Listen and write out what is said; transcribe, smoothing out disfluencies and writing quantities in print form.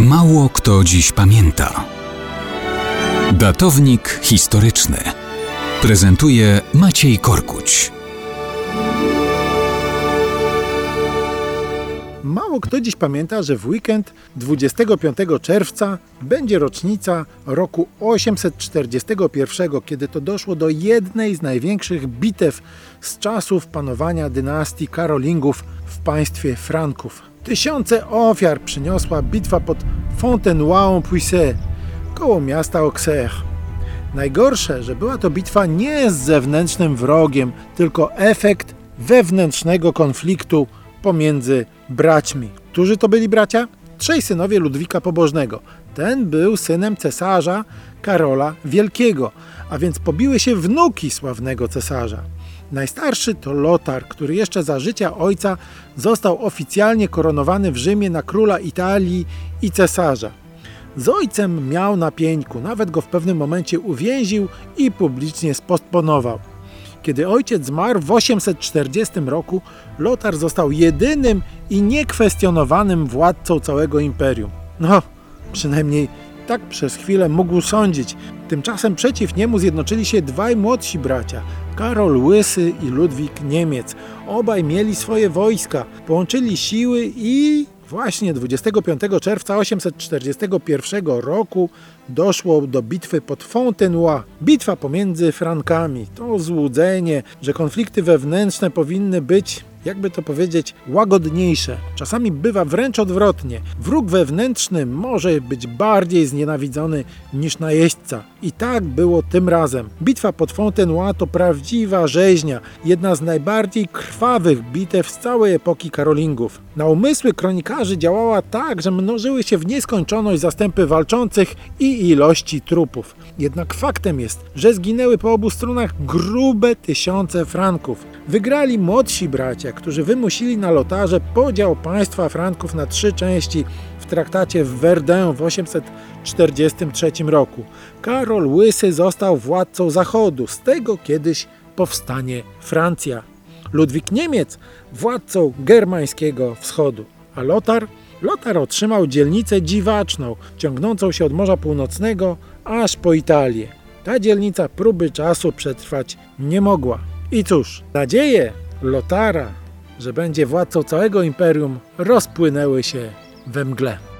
Mało kto dziś pamięta. Datownik historyczny prezentuje Maciej Korkuć. Mało kto dziś pamięta, że w weekend 25 czerwca będzie rocznica roku 841, kiedy to doszło do jednej z największych bitew z czasów panowania dynastii Karolingów w państwie Franków. Tysiące ofiar przyniosła bitwa pod Fontenoy-en-Puisaye koło miasta Auxerre. Najgorsze, że była to bitwa nie z zewnętrznym wrogiem, tylko efekt wewnętrznego konfliktu pomiędzy braćmi. Którzy to byli bracia? Trzej synowie Ludwika Pobożnego. Ten był synem cesarza Karola Wielkiego, a więc pobiły się wnuki sławnego cesarza. Najstarszy to Lotar, który jeszcze za życia ojca został oficjalnie koronowany w Rzymie na króla Italii i cesarza. Z ojcem miał na pieńku, nawet go w pewnym momencie uwięził i publicznie spostponował. Kiedy ojciec zmarł w 840 roku, Lotar został jedynym i niekwestionowanym władcą całego imperium. No, przynajmniej tak przez chwilę mógł sądzić. Tymczasem przeciw niemu zjednoczyli się dwaj młodsi bracia, Karol Łysy i Ludwik Niemiec. Obaj mieli swoje wojska, połączyli siły i właśnie 25 czerwca 841 roku doszło do bitwy pod Fontenoy. Bitwa pomiędzy Frankami. To złudzenie, że konflikty wewnętrzne powinny być, jakby to powiedzieć, łagodniejsze. Czasami bywa wręcz odwrotnie. Wróg wewnętrzny może być bardziej znienawidzony niż najeźdźca. I tak było tym razem. Bitwa pod Fontenoy to prawdziwa rzeźnia. Jedna z najbardziej krwawych bitew z całej epoki Karolingów. Na umysły kronikarzy działała tak, że mnożyły się w nieskończoność zastępy walczących i ilości trupów. Jednak faktem jest, że zginęły po obu stronach grube tysiące Franków. Wygrali młodsi bracia, którzy wymusili na Lotarze podział państwa Franków na trzy części w traktacie w Verdun w 843 roku. Karol Łysy został władcą Zachodu, z tego kiedyś powstanie Francja. Ludwik Niemiec władcą germańskiego wschodu, a Lotar otrzymał dzielnicę dziwaczną, ciągnącą się od Morza Północnego aż po Italię. Ta dzielnica próby czasu przetrwać nie mogła. I cóż, nadzieje Lotara, że będzie władcą całego imperium, rozpłynęły się we mgle.